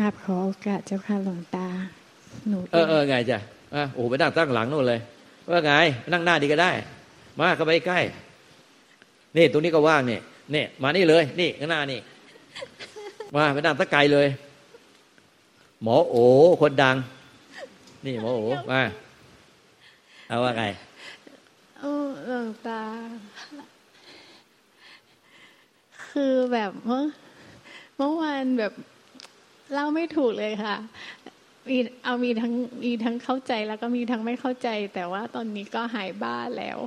ครับขอโอกาสเจ้าค่ะหลวงตาหนูไงจ้ะโอ้ไปนั่งตั้งหลังโน่นเลยว่าไงนั่งหน้าดีก็ได้มาเข้าไปใกล้นี่ตรงนี้ก็ว่างเนี่ยเนี่ยมานี่เลยนี่ข้างหน้านี่มาไปนั่งตะไกรเลยหมอโอ๋คนดังนี่หมอโอ๋มาเอาว่าไงโอ้หลวงตาคือแบบเมื่อวานแบบเล่าไม่ถูกเลยค่ะมีทั้งเข้าใจแล้วก็มีทั้งไม่เข้าใจแต่ว่าตอนนี้ก็หายบ้าแล้ว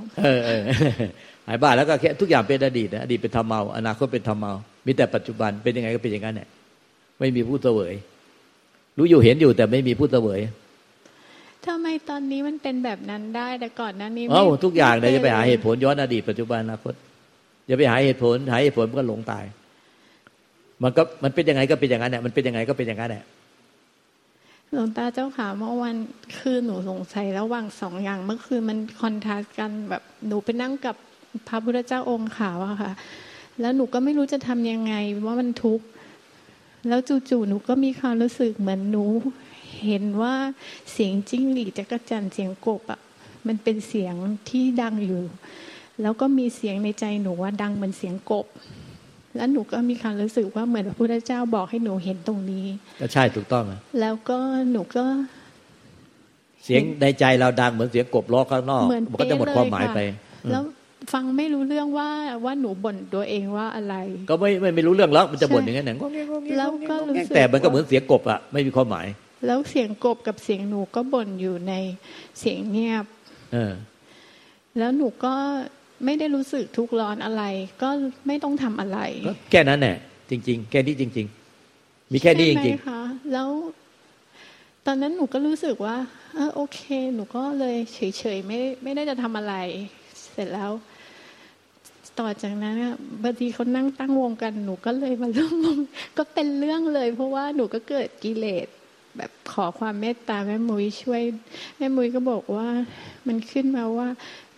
หายบ้าแล้วก็แค่ทุกอย่างเป็นอดีตนะอดีตเป็นธรรมเอาอนาคตเป็นธรรมเอามีแต่ปัจจุบันเป็นยังไงก็เป็นอย่างนั้นแหละไม่มีผู้เสวยรู้อยู่เห็นอยู่แต่ไม่มีผู้เสวยทำไมตอนนี้มันเป็นแบบนั้นได้แต่ก่อนนั้นนี่เอ้าทุกอย่างเลยจะไปหาเหตุผลย้อนอดีตปัจจุบันอนาคตอย่าไปหาเหตุผลหาเหตุผลมันก็หลงตายมันก็มันเป็นยังไงก็เป็นอย่างนั้นแหละมันเป็นยังไงก็เป็นอย่างนั้นแหละหลวงตาเจ้าขาเมื่อวันคืนหนูสงสัยระหว่างสองอย่างเมื่อคืนมันคอนทราสต์กันแบบหนูไปนั่งกับพระพุทธเจ้าองค์ขาวอะค่ะแล้วหนูก็ไม่รู้จะทำยังไงว่ามันทุกข์แล้วจู่ๆหนูก็มีความรู้สึกเหมือนหนูเห็นว่าเสียงจิ้งหรีดจักรจันทร์เสียงกบอะมันเป็นเสียงที่ดังอยู่แล้วก็มีเสียงในใจหนูว่าดังเหมือนเสียงกบแล้วหนูก็มีความรู้สึกว่าเหมือนพระพุทธเจ้าบอกให้หนูเห็นตรงนี้ก็ใช่ถูกต้องนะแล้วก็หนูก็เสียงในใจเราดังเหมือนเสียงกบร้องข้างนอกมันก็จะหมดความหมายไปแล้วฟังไม่รู้เรื่องว่าหนูบ่นตัวเองว่าอะไรก็ไม่รู้เรื่องแล้วมันจะบ่นอย่างนั้นหนังแล้วก็รู้สึกแต่มันก็เหมือนเสียงกบอ่ะไม่มีความหมายแล้วเสียงกบกับเสียงหนูก็บ่นอยู่ในเสียงเงียบแล้วหนูก็ไม่ได้รู้สึกทุกข์ร้อนอะไรก็ไม่ต้องทำอะไรแค่นั้นแหละจริงๆแค่นี้จริงๆมีแค่นี้จริงๆค่ะแล้วตอนนั้นหนูก็รู้สึกว่าโอเคหนูก็เลยเฉยๆไม่ได้จะทำอะไรเสร็จแล้วต่อจากนั้นบางทีเขานั่งตั้งวงกันหนูก็เลยมาร่วมวงก็เป็นเรื่องเลยเพราะว่าหนูก็เกิดกิเลสแบบขอความเมตตาแม่มุ้ยช่วยแม่มุ้ยก็บอกว่ามันขึ้นมาว่า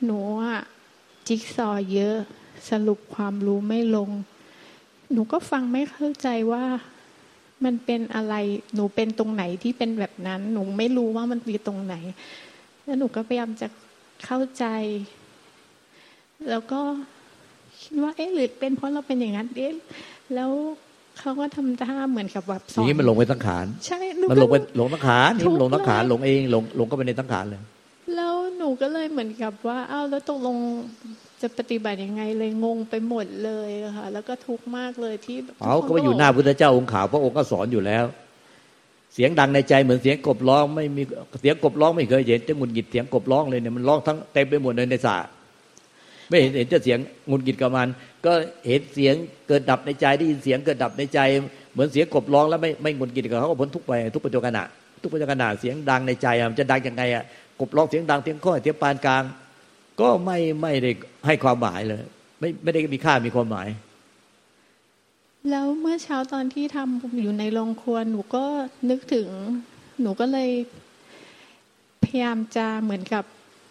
หนูอ่ะจิ๊กซอเยอะสรุปความรู้ไม่ลงหนูก็ฟังไม่เข้าใจว่ามันเป็นอะไรหนูเป็นตรงไหนที่เป็นแบบนั้นหนูไม่รู้ว่ามันอยู่ตรงไหนแล้วหนูก็พยายามจะเข้าใจแล้วก็คิดว่าหรือเป็นเพราะเราเป็นอย่างนั้นแล้วเขาก็ทำท่าเหมือนกับแบบสอนนี่มันลงไปสังขารใช่มันลงไปลงสังขารนี่ลงสังขารลงเองลงก็ไปในสังขารเลยแล้วหนูก็เลยเหมือนกับว่าอ้าวแล้วตกลงจะปฏิบัติยังไงเลยงงไปหมดเลยค่ะแล้วก็ทุกข์มากเลยที่เขาก็ไปอยู่หน้าพุทธเจ้าองค์ขาวพระองค์ก็สอนอยู่แล้วเสียงดังในใจเหมือนเสียงกบร้องไม่มีเสียงกบร้องไม่เคยเห็นจะหงุดหงิดเสียงกบร้องเลยเนี่ยมันร้องทั้งเต็มไปหมดเลยในสระไม่เห็นจะเสียงหงุดหงิดกับมันก็เห็นเสียงเกิดดับในใจได้ยินเสียงเกิดดับในใจเหมือนเสียงกบร้องแล้วไม่หงุดหงิดกับเขาก็พ้นทุกข์ไปทุกปัจจุบันน่ะทุกปัจจุบันน่ะเสียงดังในใจมันจะดังยังไงอะกบร้องเสียงดังเสียงก้อยเสียงปานกลางก็ไม่ได้ให้ความหมายเลยไม่ได้มีค่ามีความหมายแล้วเมื่อเช้าตอนที่ทำอยู่ในโรงครัวหนูก็นึกถึงหนูก็เลยพยายามจะเหมือนกับ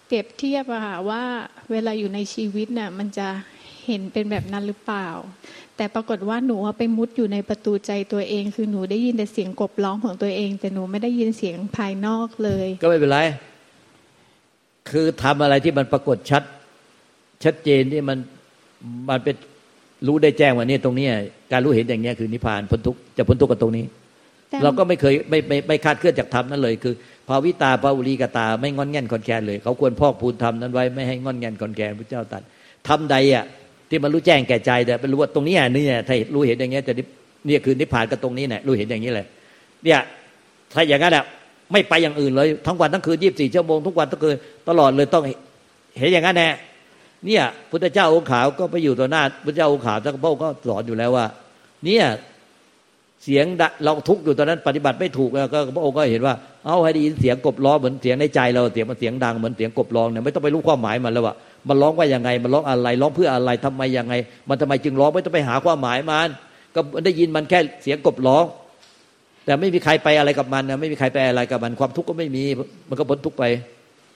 เปรียบเทียบอะค่ะว่าเวลาอยู่ในชีวิตน่ะมันจะเห็นเป็นแบบนั้นหรือเปล่าแต่ปรากฏว่าหนูไปมุดอยู่ในประตูใจตัวเองคือหนูได้ยินแต่เสียงกบร้องของตัวเองแต่หนูไม่ได้ยินเสียงภายนอกเลยก็ไม่เป็นไรคือทำอะไรที่มันปรากฏชัดเจนที่มันเป็นรู้ได้แจ้งว่านี่ตรงนี้การรู้เห็นอย่างนี้คือนิพพานพ้นทุกข์จะพ้นทุกข์กับตรงนี้เราก็ไม่เคยไม่คาดเคลื่อนจากธรรมนั้นเลยคือภาวิตาภาวุลีกตาไม่งอนแง่นคอนแคลนเลยเขาควรพอกพูนธรรมนั้นไว้ไม่ให้งอนแง่นคอนแคลนพระเจ้าตรัสธรรมใดอ่ะที่มันรู้แจ้งแก่ใจแต่เป็นรู้ว่าตรงนี้เนี่ยถ้ารู้เห็นอย่างเงี้ยจะนี่คือนิพพานกับตรงนี้แหละรู้เห็นอย่างนี้เลยเนี่ยถ้าอย่างนั้นอ่ะไม่ไปอย่างอื่นเลยทั้งวันทั้งคืน24ชั่วโมงทุกวันทุกคืนตลอดเลยต้องเห็นอย่างนั้นแน่เนี่ยพุทธเจ้าองค์ขาวก็ไปอยู่ต่อหน้าพุทธเจ้าองค์ขาวท่านพระองค์ก็สอนอยู่แล้วว่าเนี่ยเสียงเราทุกข์อยู่ตอนนั้นปฏิบัติไม่ถูกแล้วก็พระองค์ก็เห็นว่าเอ้าให้ได้ยินเสียงกบร้องเหมือนเสียงในใจเราเสียงมันเสียงดังเหมือนเสียงกบร้องเนี่ยไม่ต้องไปรู้ความหมายมันแล้วว่ามันร้องว่ายังไงมันร้องอะไรร้องเพื่ออะไรทำไมยังไงมันทำไมจึงร้องไม่ต้องไปหาความหมายมันก็ได้ยินมันแค่เสียงกบร้องแต่ไม่มีใครไปอะไรกับมันนะไม่มีใครไปอะไรกับมันความทุกข์ก็ไม่มีมันก็พ้นทุกข์ไป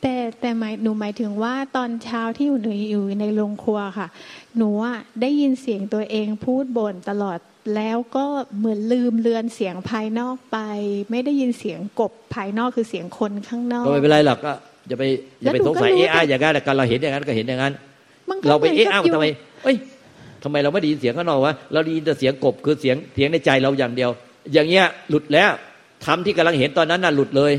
แต่ แต่หนูหมายถึงว่าตอนเช้าที่หนูอยู่ในโรงครัวค่ะหนูอ่ะได้ยินเสียงตัวเองพูดบ่นตลอดแล้วก็เหมือนลืมเลือนเสียงภายนอกไปไม่ได้ยินเสียงกบภายนอกคือเสียงคนข้างนอกก็ไม่เป็นไรหรอกก็อย่าไปสงสัยเอ๊ะอย่างนั้นกันเราเห็นอย่างนั้นก็เห็นอย่างนั้นเราไปเอ๊ะทำไมเอ้ยทำไมเราไม่ได้ยินเสียงข้างนอกวะเราได้ยินแต่เสียงกบคือเสียงในใจเราอย่างเดียวอย่างเงี้ยหลุดแล้วธรรมที่กำลังเห็นตอนนั้นน่ะหลุดเลย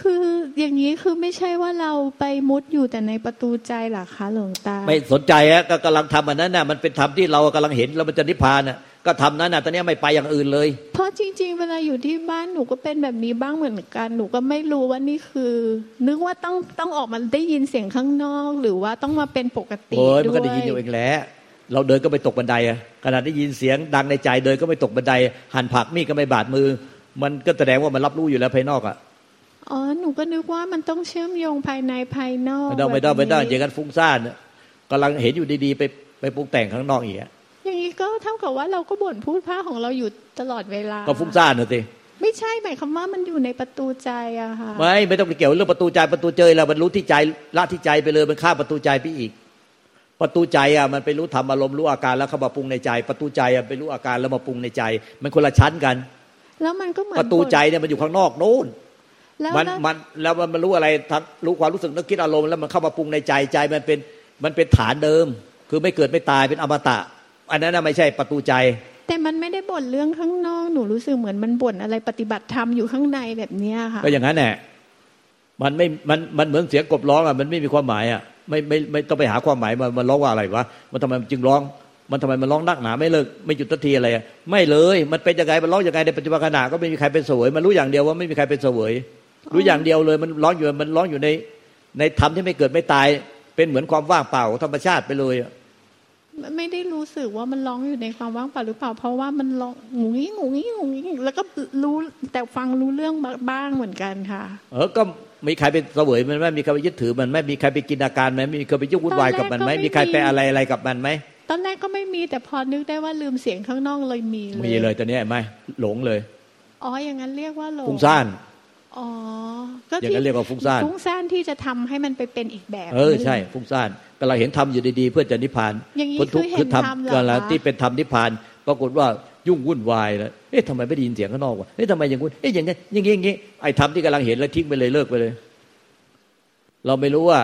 คืออย่างนี้คือไม่ใช่ว่าเราไปมุดอยู่แต่ในประตูใจหรอคะหลวงตาไม่สนใจฮะก็กำลังทำอันนั้นน่ะมันเป็นธรรมที่เรากำลังเห็นแล้วมันจะนิพพานน่ะก็ทำนั้นน่ะตอนนี้ไม่ไปอย่างอื่นเลยเพราะจริงๆเวลาอยู่ที่บ้านหนูก็เป็นแบบนี้บ้างเหมือนกันหนูก็ไม่รู้ว่านี่คือนึกว่าต้องออกมาได้ยินเสียงข้างนอกหรือว่าต้องมาเป็นปกติด้วยมันก็ได้ยินอยู่เองแหละเราเดินก็ไม่ตกบันไดอ่ะขนาดได้ยินเสียงดังในใจเดินก็ไม่ตกบันไดหั่นผักมีดก็ไม่บาดมือมันก็แสดงว่ามันรับรู้อยู่แล้วภายนอกอ่ะอ๋อหนูก็นึกว่ามันต้องเชื่อมโยงภายในภายนอกไม่ได้อย่างนั้นฟุ้งซ่านกำลังเห็นอยู่ดีๆไปปรุงแต่งข้างนอกอีกอย่างนี้ก็เท่ากับว่าเราก็บ่นพูดพร่ำของเราอยู่ตลอดเวลาก็ฟุ้งซ่านนะสิไม่ใช่หมายความว่ามันอยู่ในประตูใจอะค่ะไม่ต้องไปเกี่ยวเรื่องประตูใจประตูเจอแล้วมันรู้ที่ใจละที่ใจไปเลยมันข้ามประตูใจไปอีกประตูใจอะมันไปรู้ธรรมอารมณ์รู้อาการแล้วเข้ามาปรุงในใจประตูใจอะไปรู้อาการแล้วมาปรุงในใจมันคนละชั้นกันแล้วมันก็เหมือนประตูใจเนี่ยมันอยู่ข้างนอกโน้นมันแล้วมันรู้อะไรทั้งรู้ความรู้สึกนึกคิดอารมณ์แล้วมันเข้ามาปรุงในใจใจมันเป็นฐานเดิมคือไม่เกิดไม่ตายเป็นอมตะอันนั้นไม่ใช่ประตูใจแต่มันไม่ได้บ่นเรื่องข้างนอกหนูรู้สึกเหมือนมันบ่นอะไรปฏิบัติธรรมอยู่ข้างในแบบนี้ค่ะก็อย่างนั้นแหละมันเหมือนเสียงกบร้องอ่ะมันไม่มีความหมายอ่ะไม่ต้องไปหาความหมายมันร้องว่าอะไรวะมันทำไมจึงร้องมันทำไมมันร้องนักหนาไม่เลิกไม่หยุดสักทีอะไรไม่เลยมันเป็นยังไงมันร้องยังไงในปัจจุบันขณะก็ไม่มีใครเป็นเสวยมันรู้อย่างเดียวว่าไม่มีใครเป็นเสวยรู้อย่างเดียวเลยมันร้องอยู่ในธรรมที่ไม่เกิดไม่ตายเป็นเหมือนความว่างเปล่าธรรมชาติไปเลยไม่ได้รู้สึกว่ามันร้องอยู่ในความว่างเปล่าหรือเปล่าเพราะว่ามันร้องงุ้งงี้งุ้งงี้งุ้งงี้แล้วก็รู้แต่ฟังรู้เรื่องบ้างเหมือนกันค่ะก็มีใครไปเสวยมันไม่มีใครไปยึดถือมันไม่มีใครไปกินอาการมันไม่มีใครไปยุ่งวุ่นวายกับมันไม่มีใครไปอะไรกับมันไหมตอนแรกก็ไม่มีแต่พอนึกได้ว่าลืมเสียงข้างนอกเลยมีเลยตอนนี้เห็นไหมหลงเลยอ๋ออย่างนั้นเรียกว่าหลงฟุ้งซ่านอ๋อก็อย่างนั้นเรียกว่าฟุ้งซ่านฟุ้งซ่านที่จะทำให้มันไปเป็นอีกแบบใช่ฟุ้งซ่านก็เราเห็นธรรมอยู่ดีๆเพื่อจะนิพพานคนทุกข์คือธรรมแล้วที่เป็นธรรมนิพพานปรากฏว่ายุ่งวุ่นวายแล้วเอ๊ะทำไมไม่ได้ยินเสียงข้างนอกวะเอ๊ะทำไมอย่างงี้เอ๊ะอย่างนั้นอย่างงี้ไอ้ธรรมที่กำลังเห็นแล้วทิ้งไปเลยเลิกไปเลยเราไม่รู้ว่า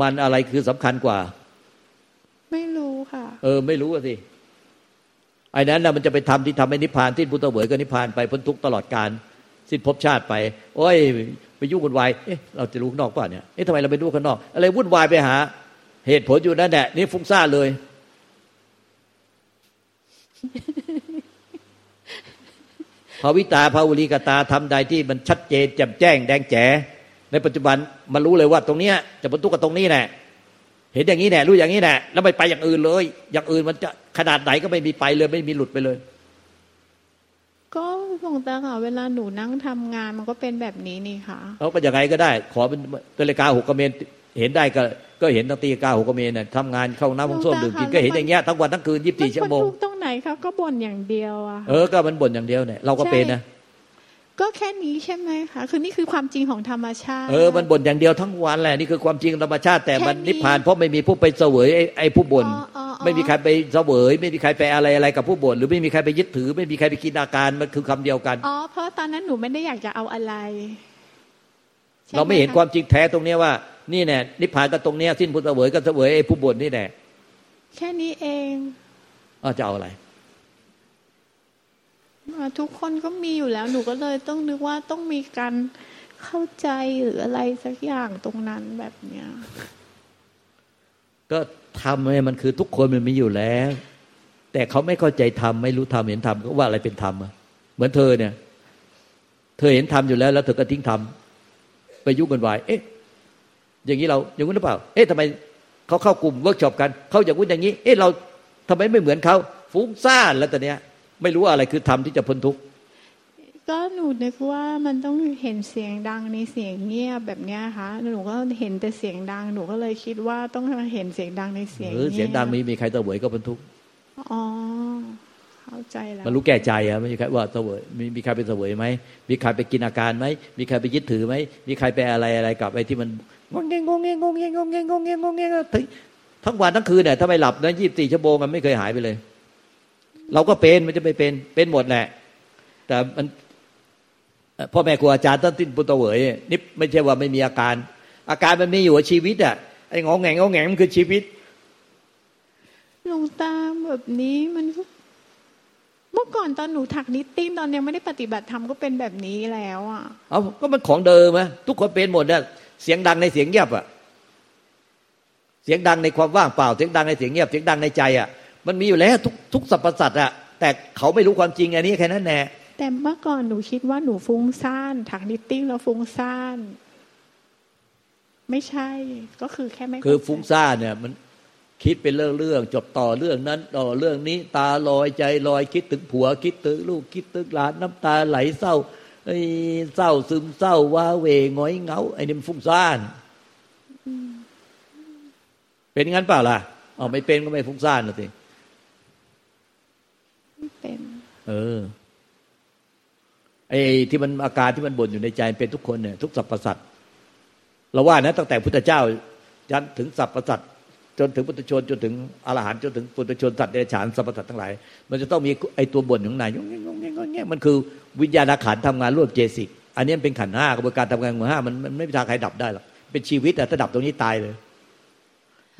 มันอะไรคือสำคัญกว่าไม่รู้ค่ะไม่รู้สิไอ้นั้นน่ะมันจะไปทำที่ทำให้นิพพานที่พุทธเวรก็นิพพานไปพ้นทุกข์ตลอดกาลสิ้นภพชาติไปโอ้ยไปยุ่งวุ่นวายเอ๊ะเราจะรู้ข้างนอกป่ะเนี่ยเอ๊ะทำไมเราไปดูข้างนอกอะไรวุ่นวายไปหาเหตุผลอยู่นั่นแหละนี่ฟุ้งซ่านเลยภวิตาภาวลีกตาทำใดที่มันชัดเจนแจ่มแจ้งแดงแจ๋ในปัจจุบันมันรู้เลยว่าตรงเนี้ยจะพ้นทุกข์กับตรงนี้แหละเห็นอย่างนี้แหละรู้อย่างนี้แหละแล้วไม่ไปอย่างอื่นเลยอย่างอื่นมันจะขนาดไหนก็ไม่มีไปเลยไม่มีหลุดไปเลยก็หลวงตาค่ะเวลาหนูนั่งทำงานมันก็เป็นแบบนี้นี่ค่ะเอาก็ยังไงก็ได้ขอเป็นตะกาหกเมนเห็นได้ก็เห็นตั้งตีกาหกเมนน่ะทำงานเข้าน้ำห้องส้วมดื่มกินก็เห็นอย่างเงี้ยทั้งวันทั้งคืน24 ชั่วโมงมันทุกตรงไหนคะก็บ่นอย่างเดียวอ่ะก็มันบ่นอย่างเดียวเนี่ยเราก็เป็นนะก็แค่นี้ใช่ไหมคะคือนี่คือความจริงของธรรมชาติมันบ่นอย่างเดียวทั้งวันแหละนี่คือความจริงธรรมชาติแต่มันนิพพานเพราะไม่มีผู้ไปเสวยไอ้ผู้บ่นไม่มีใครไปเสวยไม่มีใครไปอะไรกับผู้บ่นหรือไม่มีใครไปยึดถือไม่มีใครไปกินอาการมันคือคำเดียวกันเพราะตอนนั้นหนูไม่ได้อยากจะเอาอะไรเราไม่เห็นความจริงแท้ตรงนี้ว่านี่แน่นิพพานก็ตรงนี้สิ้นผู้เสวยก็เสวยไอ้ผู้บ่นนี่แน่แค่นี้เองจะเอาอะไรทุกคนก็มีอยู่แล้วหนูก็เลยต้องนึกว่าต้องมีการเข้าใจหรืออะไรสักอย่างตรงนั้นแบบเนี้ยก็ทำให้มันคือทุกคนมันมีอยู่แล้วแต่เขาไม่เข้าใจธรรมไม่รู้ธรรมเห็นธรรมก็ว่าอะไรเป็นธรรมเหมือนเธอเนี่ยเธอเห็นธรรมอยู่แล้วเธอก็ทิ้งธรรมไปยุ่งกันวายเอ๊ะอย่างนี้เราอย่างนั้นหรือเปล่าเอ๊ะทำไมเขาเข้ากลุ่มเวิร์กช็อปกันเขาอย่างนั้นอย่างนี้เอ๊ะเราทำไมไม่เหมือนเขาฟุ้งซ่านแล้วตอนเนี้ยไม่รู้อะไรคือธรรมที่จะพ้นทุกข์ก็หนูนึกว่ามันต้องเห็นเสียงดังในเสียงเงียบแบบเนี้ยค่ะหนูก็เห็นแต่เสียงดังหนูก็เลยคิดว่าต้องมาเห็นเสียงดังในเสียงเงียบเสียงดังมีใครตะเวยก็พ้นทุกข์อ๋อ เข้าใจแล้วมันรู้แก่ใจอ่ะไม่มีใครว่าเสวยมีใครไปเสวยไหมมีใครไปกินอาการไหมมีใครไปยึดถือไหมมีใครไปอะไรกับไอ้ที่มันงงเงงงงเงงงงเงงงงงงงงงงทั้งวันทั้งคืนเนี่ยถ้าไม่หลับนะ24ชั่วโมงมันไม่เคยหายไปเลยเราก็เป็นมันจะไม่เป็นหมดแหละแต่มันพ่อแม่ครูอาจารย์ท่านติ้นปุตตะเวยนี่ไม่ใช่ว่าไม่มีอาการมันมีอยู่ในชีวิตอ่ะไอ้งงแงงงงแงงมันคือชีวิตหลวงตาแบบนี้มันเมื่อก่อนตอนหนูถักนิตติ้งตอนยังไม่ได้ปฏิบัติธรรมก็เป็นแบบนี้แล้วอ่ะเอ้าก็มันของเดิมอ่ะทุกคนเป็นหมดอ่ะเสียงดังในเสียงเงียบอ่ะเสียงดังในความว่างเปล่าเสียงดังในเสียงเงียบเสียงดังในใจอ่ะมันมีอยู่แล้วทุกสรรพสัตว์อ่ะแต่เขาไม่รู้ความจริงอันนี้แค่นั้นแหละแต่เมื่อก่อนหนูคิดว่าหนูฟุ้งซ่านถักนิตติ้งแล้วฟุ้งซ่านไม่ใช่ก็คือแค่ไม่คือฟุ้งซ่านเนี่ยมันคิดเป็นเรื่องๆจบต่อเรื่องนั้นต่อเรื่องนี้ตาลอยใจลอยคิดถึงผัวคิดถึงลูกคิดถึงหลานน้ำตาไหลเศร้าเศร้าซึมเศร้าว้าเหวหงอยเหงาไอ้นี่มันฟุ้งซ่านเป็นงั้นเปล่าล่ะอ๋อไม่เป็นก็ไม่ฟุ้งซ่านหรอกสิไม่เป็นไอ้ที่มันอาการที่มันบ่นอยู่ในใจเป็นทุกคนเนี่ยทุกสรรพสัตว์เราว่านะตั้งแต่พุทธเจ้ายันถึงสรรพสัตว์จนถึงปุถุชนจนถึงอรหันต์จนถึงปุถุชนสัตว์เดรัจฉานสรรพสัตว์ทั้งหลายมันจะต้องมีไอ้ตัวบ่นข้างในงงงงงงมันคือวิญญาณขันธ์ทำงานร่วมเจสิกอันนี้เป็นขันธ์5กระบวนการทำงานของ5มันไม่มีทางใครดับได้หรอกเป็นชีวิตแต่ถ้าดับตรงนี้ตายเลย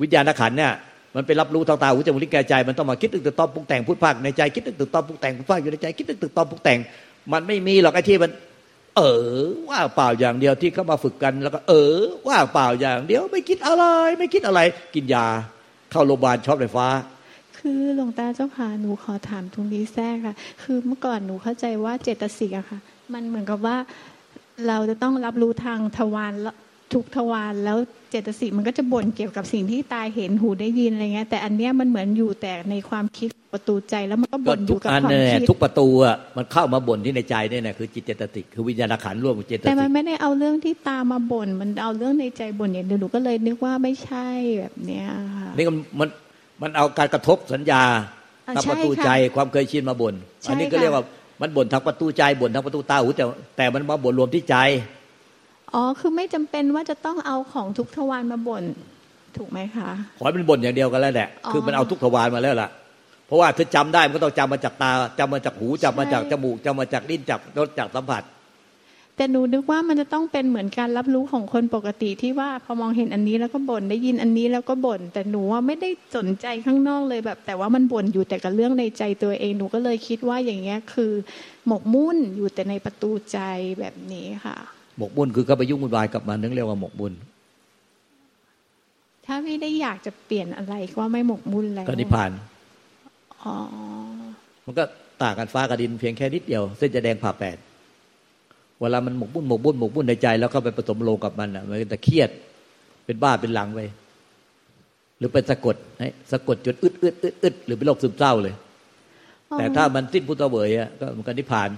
วิญญาณขันธ์เนี่ยมันไปรับรู้ทางตาหูจมูกลิ้นกายใจมันต้องมาคิดตึกตึกตอบปรุงแต่งพูดภาคในใจคิดตึกตึกตอบปรุงแต่งพูดภาคอยู่ในใจคิดตึกตึกตอบปรุงแต่งมันไม่มีหรอกไอ้ที่มันว่าเปล่าอย่างเดียวที่เขามาฝึกกันแล้วก็ว่าเปล่าอย่างเดียวไม่คิดอะไรกินยาเข้าโรงพยาบาลช็อตไฟฟ้าคือหลวงตาเจ้าค่ะหนูขอถามตรงนี้แทรกค่ะคือเมื่อก่อนหนูเข้าใจว่าเจตสิกอะค่ะมันเหมือนกับว่าเราจะต้องรับรู้ทางทวารทุกทวารแล้วเจตสิกมันก็จะบ่นเกี่ยวกับสิ่งที่ตาเห็นหูได้ยินอะไรเงี้ยแต่อันเนี้ยมันเหมือนอยู่แต่ในความคิดประตูใจแล้วมันก็บ่นอยู่กับความคิดทุกประตูอ่ะมันเข้ามาบ่นที่ในใจนี่แหละคือจิตเจตสิกคือวิญญาณขันธ์ร่วมกับเจตสิกแต่มันไม่ได้เอาเรื่องที่ตามาบ่นมันเอาเรื่องในใจบ่นอย่างเดียวหนูก็เลยนึกว่าไม่ใช่แบบเนี้ยค่ะนี่มันเอาการกระทบสัญญาทางประตูใจความเคยชินมาบ่นอันนี้ก็เรียกว่ามันบ่นทางประตูใจบ่นทางประตูตาหูแต่มันมาบ่นรวมที่ใจอ๋อคือไม่จำเป็นว่าจะต้องเอาของทุกทวารมาบ่นถูกไหมคะขอให้มันบ่นอย่างเดียวกันแล้วแหละคือมันเอาทุกทวารมาแล้วล่ะเพราะว่าถ้าจำได้มันก็ต้องจำมาจากตาจำมาจากหูจำมาจากจมูกจำมาจากลิ้นจำจากสัมผัสแต่หนูนึกว่ามันจะต้องเป็นเหมือนการรับรู้ของคนปกติที่ว่าพอมองเห็นอันนี้แล้วก็บ่นได้ยินอันนี้แล้วก็บ่นแต่หนูว่าไม่ได้สนใจข้างนอกเลยแบบแต่ว่ามันบ่นอยู่แต่กับเรื่องในใจตัวเองหนูก็เลยคิดว่าอย่างเงี้ยคือหมกมุ่นอยู่แต่ในประตูใจแบบนี้ค่ะหมกบุญคือเข้าไปยุ่งวุ่นวายกับมันนึกเรียกว่าหมกบุญถ้าไม่ได้อยากจะเปลี่ยนอะไรก็ไม่หมกบุญแล้วก็นิพพานอ๋อมันก็ต่างกันฟ้ากับดินเพียงแค่นิดเดียวเส้นจะแดงผ่าแปดเวลามันหมกบุญในใจแล้วเข้าไปผสมโลกับมันอ่ะมันจะเครียดเป็นบ้าเป็นหลังไปหรือไปสะกดจนอึดหรือเป็นโรคซึมเศร้าเลยแต่ถ้ามันสิ้นพุทธเวยอ่ะก็มันก็นิพพาน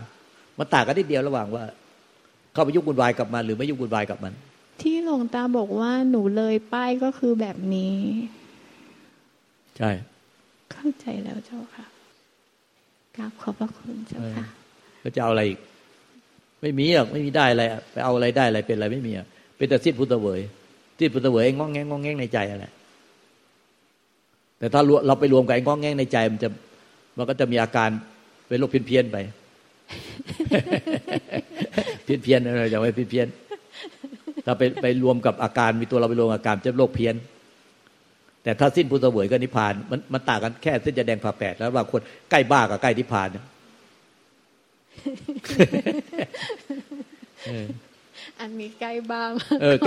มันต่างกันนิดเดียวระหว่างว่าเข้าไปยุ่งวุ่นวายกับมันหรือไม่ยุ่งวุ่นวายกับมันที่หลวงตาบอกว่าหนูเลยป้ายก็คือแบบนี้ใช่เข้าใจแล้วเจ้าค่ะกราบขอบพระคุณเจ้าค่ะก็จะเอาอะไรอีกไม่มีหรอกไม่มีได้อะไรไปเอาอะไรได้อะไรเป็นอะไรไม่มีอ่ะเป็นแต่สิ้นพุทธเวยสิ้นพุทธเวยไอ้ง้องแง้งง้องแง้งในใจอะไรแต่ถ้าเราไปรวมกับไอ้ง้องแง้งในใจมันก็จะมีอาการเป็นโรคเพี้ยนไปเพี้ยนอะไรอย่างไม่เพี้ยนถ้าไปรวมกับอาการมีตัวเราไปรวมอาการจะโรคเพี้ยนแต่ถ้าสิ้นพุทธเวยก็นิพพานมันต่างกันแค่เส้นจะแดงผ่าแปดแล้วบางคนใกล้บ้ากับใกล้นิพพานอันนี้ใกล้บ้า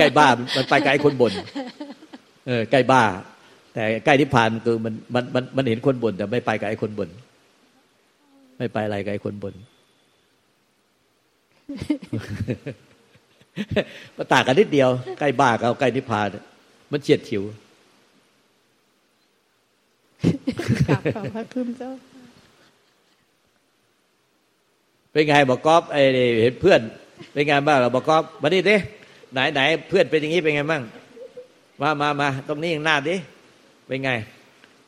ใกล้บ้ามันไปไกลคนบ่นใกล้บ้าแต่ใกล้นิพพานคือมันเห็นคนบ่นแต่ไม่ไปไกลคนบ่นไม่ไปอะไรไกลคนบ่นมันต่างกันนิดเดียวใกล้บ้ากับใกล้นิพพานมันเฉียดฉิวกราบขอบพระคุณเจ้าเป็นไงบอกก๊อฟไอ้เห็นเพื่อนเป็นไงบ้างเราบอกก๊อฟมาดิดิไหนเพื่อนเป็นอย่างนี้เป็นไงบ้างมาตรงนี้อย่างหน้าดิเป็นไง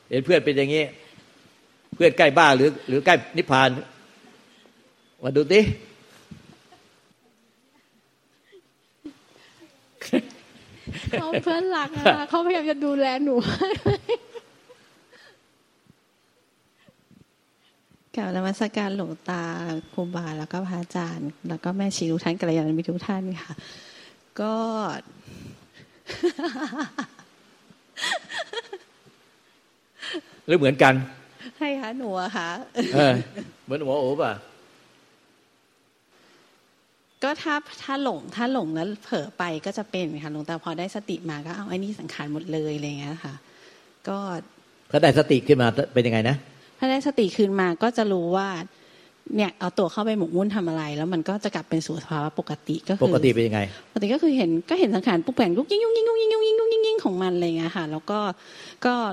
เห็นเพื่อนเป็นอย่างนี้ เพื่อนใกล้บ้าหรือใกล้นิพพานมาดูดิเขาเพื่อนรักนะเขาพยายามจะดูแลหนูกล่าวนมัสการหลวงตาครูบาแล้วก็พระอาจารย์แล้วก็แม่ชีทุกท่านกัลยาณมิตรทุกท่านค่ะก็หรือเหมือนกันใช่ค่ะหนูอะค่ะเหมือนหนูโอ๋ป่ะก็ถ้าหลงแล้วเผลอไปก็จะเป็นค่ะหลวงตาพอได้สติมาก็เอาไอ้นี่สังขารหมดเลยอะไรเงี้ยค่ะก็พอได้สติขึ้นมาเป็นยังไงนะถ้าได้สติคืนมาก็จะรู้ว่าเนี่ยเอาตัวเข้าไปหมกมุ่นทำอะไรแล้วมันก็จะกลับเป็นสู่สภาวะปกติก็คือปกติเป็นยังไงปกติก็คือเห็นสังขารปรุงแต่งลุกยิ่งๆๆๆๆๆๆของมันอะไรเงี้ยค่ะแล้วก็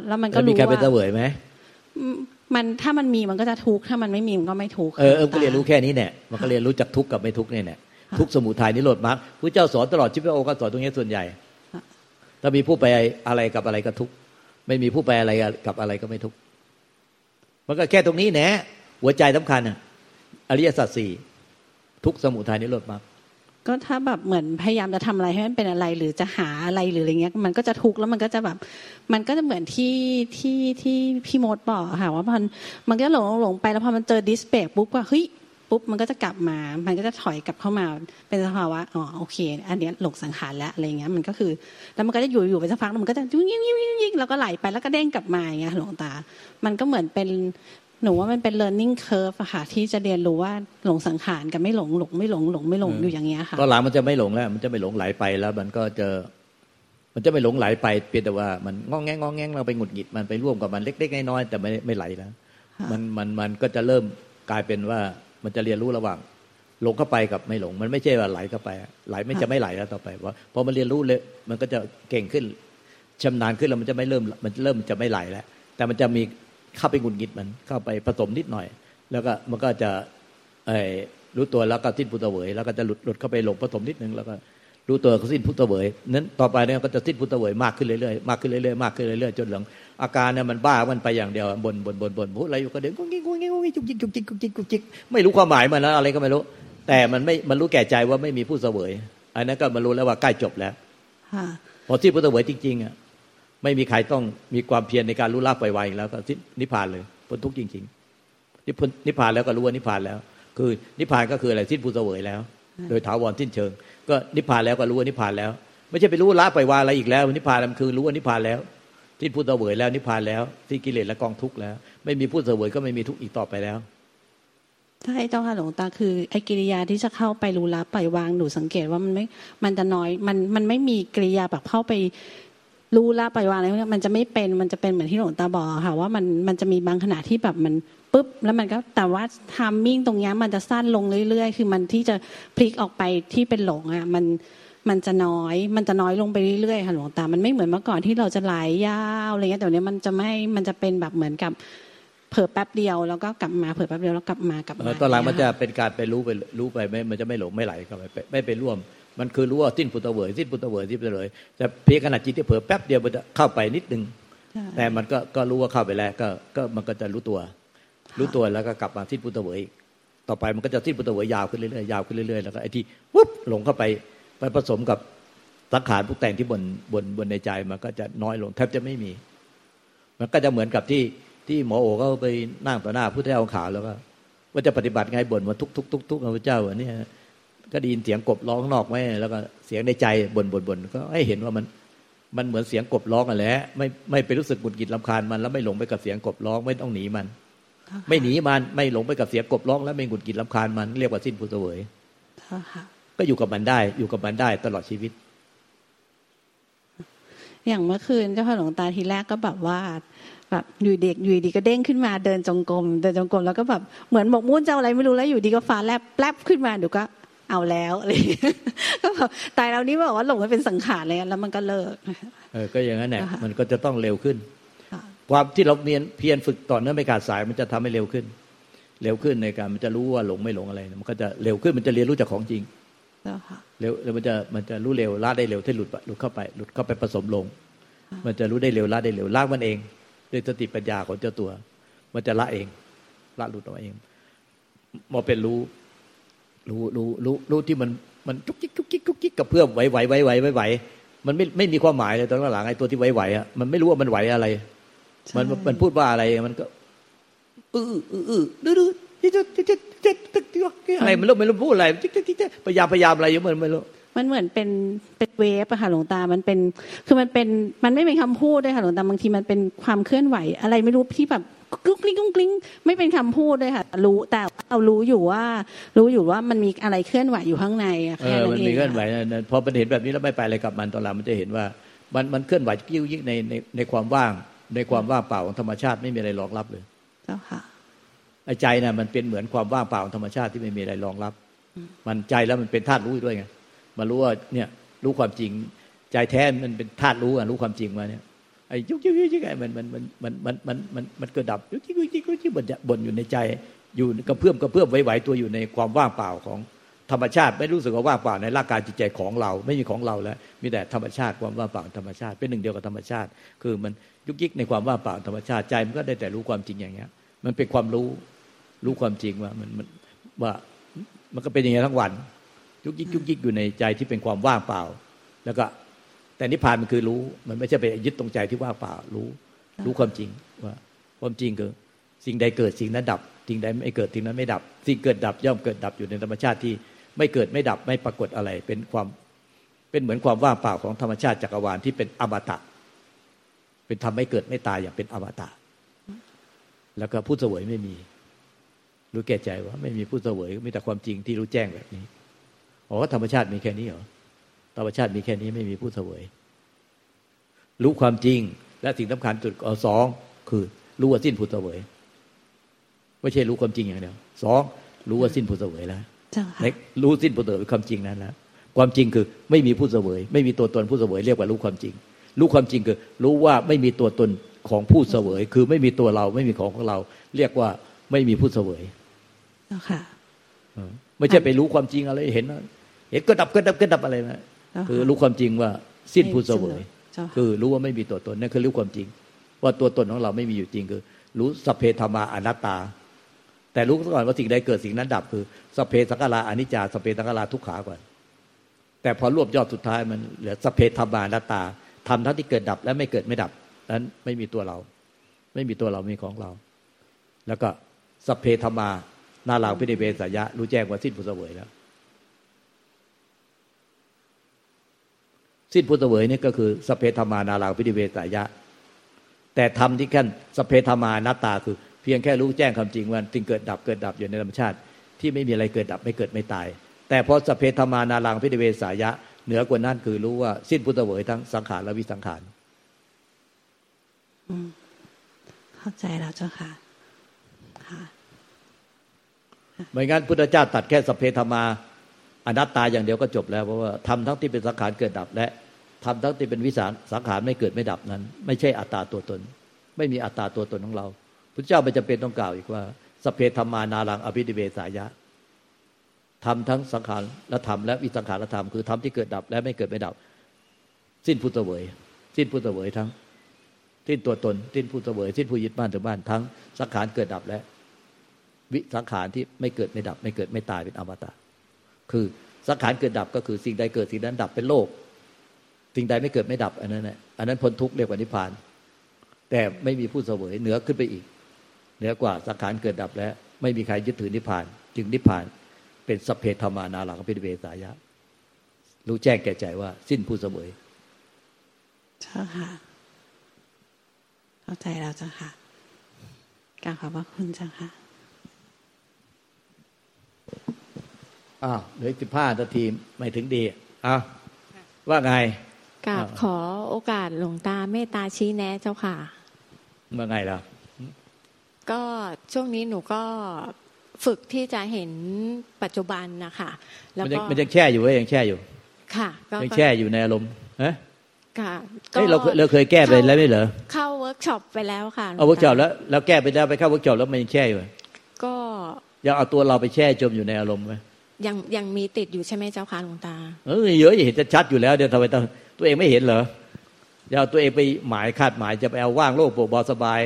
แล้วมันก็รู้ว่ามีการเป็นเสวยมั้ยมันถ้ามันมีมันก็จะทุกข์ถ้ามันไม่มีมันก็ไม่ทุกข์ก็เรียนรู้แค่นี้แหละมันก็เรียนรู้จักทุกข์กับไม่ทุกข์เนี่ยแหละทุกข์สมุทัยนิโรธมรรคพุทธเจ้าสอนตลอดชีวิตพระองค์ก็สอนตรงนี้ส่วนใหญ่ถ้ามีผู้ไปอะไรกับอะไรก็ทุกข์ไม่มีผู้ไปอะไรกับอะไรก็ไม่ทุกข์มันก็แค่ตรงนี้แหละหัวใจสำคัญน่ะอริยสัจ4ทุกข์สมุทัยนิโรธมรรคก็ถ้าแบบเหมือนพยายามจะทำอะไรให้มันเป็นอะไรหรือจะหาอะไรหรืออะไรเงี้ยมันก็จะทุกข์แล้วมันก็จะแบบมันก็จะเหมือนที่พี่โมดบอกค่ะว่ามันก็หลงไปแล้วพอมันเจอดิสเพกปุ๊บว่าเฮ้ยปุ๊บมันก็จะกลับมามันก็จะถอยกลับเข้ามาเป็นสภาวะอ๋อโอเคอันเนี้ยหลงสังขารแล้วอะไรเงี้ยมันก็คือแล้วมันก็จะอยู่ไปสักพักมันก็จะยิ่งๆๆๆแล้วก็ไหลไปแล้วก็เด้งกลับมาอย่างเงี้ยหลวงตามันก็เหมือนเป็นหนูว่ามันเป็น learning curve อะค่ะที่จะเรียนรู้ว่าหลงสังขารกับไม่หลงหลงไม่หลงหลงไม่หลงอยู่อย่างเงี้ยค่ะตอนหลังมันจะไม่หลงแล้วมันจะไม่หลงไหลไปแล้วมันจะไม่หลงไหลไปเพียงแต่ว่ามันงอแงเราไปหงุดหงิดมันไปร่วมกับมันเล็กๆน้อยๆแต่ไม่ไหลแล้วมันก็จะเริ่มกลายเป็นว่ามันจะเรียนรู้ระหว่างหลงเข้าไปกับไม่หลงมันไม่ใช่ว่าไหลเข้าไปไหลไม่จะไม่ไหลแล้วต่อไปเพราะมันเรียนรู้เลยมันก็จะเก่งขึ้นชำนาญขึ้นแล้วมันเริ่มจะไม่ไหลแล้วแต่มันจะมีเข้าไปหงุดหงิดมันเข้าไปผสมนิดหน่อยแล้วก็มันก็จะรู้ตัวแล้วก็สิ้นพุทธเวยแล้วก็จะหลุดเข้าไปหลงผสมนิดนึงแล้วก็รู้ตัวก็สิ้นพุทธเวยนั้นต่อไปเนี่ยก็จะสิ้นพุทธเวยมากขึ้นเรื่อยๆมากขึ้นเรื่อยๆมากขึ้นเรื่อยๆจนหลังอาการเนี่ยมันบ้ามันไปอย่างเดียวบ่นพูดอะไรอยู่ก็เดินงงจุกจิกไม่รู้ความหมายมันแล้วอะไรก็ไม่รู้แต่มันรู้แก่ใจว่าไม่มีผู้เสวยอันนั้นก็มันรู้แล้วว่าใกล้จบแล้วค่ะพอสิ้นพุทธเวยจริงๆอ่ะไม่มีใครต้องมีความเพียรในการรู้ละปล่อยวางอีกแล้วก็นิพพานเลยพ้นทุกข์จริงๆนิพพานแล้วก็รู้ว่านิพพานแล้วคือนิพพานก็คืออะไรสิ้นผู้เสวยแล้วโดยถาวรสิ้นเชิงก็นิพพานแล้วก็รู้ว่านิพพานแล้วไม่ใช่ไปรู้ละปล่อยวางอะไรอีกแล้วนิพพานมันคือรู้ว่านิพพานแล้วสิ้นผู้เสวยแล้วนิพพานแล้วสิ้นกิเลสและกองทุกข์แล้วไม่มีผู้เสวยก็ไม่มีทุกข์อีกต่อไปแล้วใช่เจ้าค่ะหลวงตาคือไอ้กิริยาที่จะเข้าไปรู้ละปล่อยวางหนูสังเกตว่ามันจะน้อยมันไม่มีกิริยาแบบเข้าไปรู้ละปล่อยวางอะไรพวกนี้มันจะไม่เป็นมันจะเป็นเหมือนที่หลวงตาบอกค่ะว่ามันจะมีบางขณะที่แบบมันปึ๊บแล้วมันก็แต่ว่าไทมิ่งตรงนี้มันจะสั้นลงเรื่อยๆคือมันที่จะพลิกออกไปที่เป็นหลงอ่ะมันจะน้อยลงไปเรื่อยๆค่ะหลวงตามันไม่เหมือนเมื่อก่อนที่เราจะไหลยาวอะไรเงี้ยแต่เนี้ยมันจะไม่มันจะเป็นแบบเหมือนกับเผลอแป๊บเดียวแล้วก็กลับมาเผลอแป๊บเดียวแล้วกลับมากลับมาตอนหลังมันจะเป็นการไปรู้ไปมันจะไม่หลงไม่ไหลเข้าไปไม่ไปร่วมมันคือรู้ว่าสิ้นพุทธเวยสิ้นพุทธเวยสิ้นไปเลยแต่เพียงขณะจิตที่เผลอแป๊บเดียวมันจะเข้าไปนิดนึงแต่มันก็รู้ว่าเข้าไปแล้วก็มันก็จะรู้ตัวแล้วก็กลับมาสิ้นพุทธเวยต่อไปมันก็จะสิ้นพุทธเวยยาวขึ้นเรื่อยๆยาวขึ้นเรื่อยๆแล้วก็ไอ้ที่ปุ๊บหลงเข้าไปผสมกับสังขารปรุงแต่งที่บนในใจมันก็จะน้อยลงแทบจะไม่มีมันก็จะเหมือนกับที่หมอโอ๋ก็ไปนั่งต่อหน้าพุทธเจ้าขาวแล้วก็ว่าจะปฏิบัติไงบ่นว่าทุกๆๆๆพระเจ้าเนี่ยก็ได้ยินเสียงกบร้องนอกไหมแล้วก็เสียงในใจบ่นก็ให้เห็นว่ามันเหมือนเสียงกบร้องอ่ะแหละไม่ไปรู้สึกหงุดหงิดรำคาญมันแล้วไม่หลงไปกับเสียงกบร้องไม่ต้องหนีมันไม่หนีมันไม่หลงไปกับเสียงกบร้องแล้วไม่หงุดหงิดรำคาญมันเรียกว่าสิ้นพุทธเวยก็อยู่กับมันได้ตลอดชีวิตอย่างเมื่อคืนเจ้าค่ะหลวงตาทีแรกก็แบบอยู่ดีก็เด้งขึ้นมาเดินจงกรมแล้วก็แบบเหมือนหมกมุ่นเจ้าอะไรไม่รู้แล้วอยู่ดีก็ฟ้าแลบแลบขึ้นมาเดี๋ยวก็เอาแล้วอะไรก็แบบตายแล้วนี่บอกว่าหลงไปเป็นสังขารเลยแล้วมันก็เลิกก็อย่างนั้นแหละมันก็จะต้องเร็วขึ้นความที่เราเพียรฝึกต่อเนื่องไม่ขาดสายมันจะทำให้เร็วขึ้นในการมันจะรู้ว่าหลงไม่หลงอะไรมันก็จะเร็วขึ้นมันจะเรียนรู้จากของจริงเร็วแล้วมันจะรู้เร็วละได้เร็วที่หลุดเข้าไปผสมลงมันจะรู้ได้เร็วละมันเองด้วยสติปัญญาของเจ้าตัว มันจะละเองละหลุดออกมาเองมาเป็นรู้ที่มันจุกจิกจุกจิกจุกจิกกับเพื่อมไหวมันไม่มีความหมายเลยตอนหลังไอ้ตัวที่ไหวอ่ะมันไม่รู้ว่ามันไหวอะไรมันพูดว่าอะไรมันก็ดื้ออะไรมันไม่รู้พูดอะไรพยายามอะไรอยู่ไม่รู้มันเหมือนเป็นเวฟอะค่ะหลวงตามันเป็นคือมันเป็นมันไม่เป็นคำพูดด้วยค่ะหลวงตาบางทีมันเป็นความเคลื่อนไหวอะไรไม่รู้ที่แบบกลิ้งไม่เป็นคำพูดด้วยค่ะรู้แต่เรารู้อยู่ว่ามันมีอะไรเคลื่อนไหวอยู่ข้างในอะค่ะมันมีเคลื่อนไหวนะพอมันเห็นแบบนี้แล้วไม่ไปอะไรกับมันตอนหลังมันจะเห็นว่ามันเคลื่อนไหวยิ่งในความว่างในความว่างเปล่าของธรรมชาติไม่มีอะไรรองรับเลยเจ้าค่ะไอ้ใจน่ะมันเป็นเหมือนความว่างเปล่าของธรรมชาติที่ไม่มีอะไรรองรับมันใจแล้วมันเป็นธาตุรู้ด้วยไงมารู้ว่าเนี่ยรู้ความจริงใจแท้มันเป็นธาตุรู้อ่ะรู้ความจริงมาเนี่ยไอ้ยุกๆๆๆมันเกิดดับยุกๆๆๆบ่นอยู่ในใจอยู่กระเพื่อมไหวๆตัวอยู่ในความว่างเปล่าของธรรมชาติไม่รู้สึกว่าว่างเปล่าในร่างกายจิตใจของเราไม่มีของเราแล้วมีแต่ธรรมชาติความว่างเปล่าธรรมชาติเป็นหนึ่งเดียวกับธรรมชาติคือมันยุกยิกในความว่างเปล่าธรรมชาติใจมันก็ได้แต่รู้ความจริงอย่างเงี้ยมันเป็นความรู้ความจริงว่ามันว่ามันก็เป็นอย่างเงี้ยทั้งวันยุกยิกอยู่ในใจที่เป็นความว่างเปล่าแล้วก็แต่นิพพานมันคือรู้มันไม่ใช่ไปยึดตรงใจที่ว่างเปล่ารู้ความจริงว่าความจริงคือสิ่งใดเกิดสิ่งนั้นดับสิ่งใดไม่เกิดสิ่งนั้นไม่ดับสิ่งเกิดดับย่อมเกิดดับอยู่ในธรรมชาติที่ไม่เกิดไม่ดับไม่ปรากฏอะไรเป็นเหมือนความว่างเปล่าของธรรมชาติจักรวาลที่เป็นอมตะเป็นธรรมไม่เกิดไม่ตายอย่างเป็นอมตะแล้วก็ผู้เสวยไม่มีรู้แก่ใจว่าไม่มีผู้เสวยมีแต่ความจริงที่รู้แจ้งแบบนี้อ๋อธรรมชาติมีแค่นี้เหรอธรรมชาติมีแค่นี้ไม่มีผู้เสวยรู้ความจริงและสิ่งสำคัญจุดสองคือรู้ว่าสิ้นผู้เสวยไม่ใช่รู้ความจริงอย่างเดียวสองรู้ว่าสิ้นผู้เสวยแล้วรู้สิ้นผู้เสวยความจริงนั้นแล้วความจริงคือไม่มีผู้เสวยไม่มีตัวตนผู้เสวยเรียกว่ารู้ความจริงรู้ความจริงคือรู้ว่าไม่มีตัวตนของผู้เสวยคือไม่มีตัวเราไม่มีของเราเรียกว่าไม่มีผู้เสวยค่ะไม่ใช่ไปรู้ความจริงอะไรเห็นก็ดับอะไรนะคือรู้ความจริงว่าสิ้นผู้เสวยคือรู้ว่าไม่มีตัวตนนั่นคือรู้ความจริงว่าตัวตนของเราไม่มีอยู่จริงคือรู้สัพเพธรรมาอนัตตาแต่รู้ก่อนว่าสิ่งใดเกิดสิ่งนั้นดับคือสัพเพสังขาราอนิจจาสัพเพสังขาราทุกขาก่อนแต่พอรวบยอดสุดท้ายมันเหลือสัพเพธรรมาอนัตตาธรรมทั้งที่เกิดดับและไม่เกิดไม่ดับนั้นไม่มีตัวเราไม่มีตัวเรามีของเราแล้วก็สัพเพธรรมานาลังพิเนเวสยะรู้แจ้งว่าสิ้นผู้เสวยแล้วสิ้นผู้เสวยนี่ก็คือสัพเพธรรมานาลังพิเนเวสยะแต่ธรรมที่ขั้นสัพเพธรรมานัตตาคือเพียงแค่รู้แจ้งความจริงว่าสิ่งเกิดดับอยู่ในธรรมชาติที่ไม่มีอะไรเกิดดับไม่เกิดไม่ตายแต่พอสัพเพธรรมานาลังพิเนเวสยะเหนือกว่านั้นคือรู้ว่าสิ้นผู้เสวยทั้งสังขารและวิสังขารเข้าใจแล้วเจ้าค่ะค่ะไม่งั้นพุทธเจ้าตัดแค่สัพเพธรรมาอนัตตาอย่างเดียวก็จบแล้วเพราะว่าธรรมทั้งที่เป็นสังขารเกิดดับและธรรมทั้งที่เป็นวิสังขารไม่เกิดไม่ดับนั้นไม่ใช่อัตตาตัวตนไม่มีอัตตาตัวตนของเราพุทธเจ้าไม่จำเป็นต้องกล่าวอีกว่าสัพเพธรรมานาลังอภินิเวสายะธรรมทั้งสังขารและธรรมและวิสังขารธรรมคือธรรมที่เกิดดับและไม่เกิดไม่ดับสิ้นผู้เสวยสิ้นผู้เสวยทั้งสิ้นตัวตนสิ้นผู้เสวยสิ้นผู้ยึดมั่นถือมั่นทั้งสังขารเกิดดับและวิสังขารที่ไม่เกิดไม่ดับไม่เกิดไม่ตายเป็นอมตะคือสังขารเกิดดับก็คือสิ่งใดเกิดสิ่งนั้นดับเป็นโลกสิ่งใดไม่เกิดไม่ดับอันนั้นพ้นทุกข์เรียกว่านิพพานแต่ไม่มีผู้เสวยเหนือขึ้นไปอีกเหนือกว่าสังขารเกิดดับและไม่มีใครยึดถือนิพพานจึงนิพพานเป็นสัพเพธรรมานาลังอภินิเวสายะรู้แจ้งแก่ใจว่าสิ้นผู้เสวยเจ้าค่ะเข้าใจแล้วเจ้าค่ะกราบขอบพระคุณเจ้าค่ะเหลือ15นาทีไม่ถึงดีว่าไงกราบขอโอกาสหลวงตาเมตตาชี้แนะเจ้าค่ะว่าไงล่ะก็ช่วงนี้หนูก็ฝึกที่จะเห็นปัจจุบันนะคะแล้วก็มันยังแช่อยู่ยังแช่อยู่ค่ะยังแช่อยู่ในอารมณ์ฮะค่ะก็เราเคยแก้ไปแล้วไม่เหรอเข้าเวิร์คช็อปไปแล้วค่ะเอาเวิร์คช็อปแล้วแก้ไปแล้วไปเข้าเวิร์คช็อปแล้วมันยังแช่อยู่ก็ยังเอาตัวเราไปแช่จมอยู่ในอารมณ์มั้ยยังมีติดอยู่ใช่ไหมเจ้าค่ะหลวงตาเยอะเห็นชัดอยู่แล้วเดี๋ยวทำไมตัวเองไม่เห็นเหรอเดี๋ยวตัวเองไปหมายคาดหมายจะไปเอาว่างโลกโปร่งเบาสบาย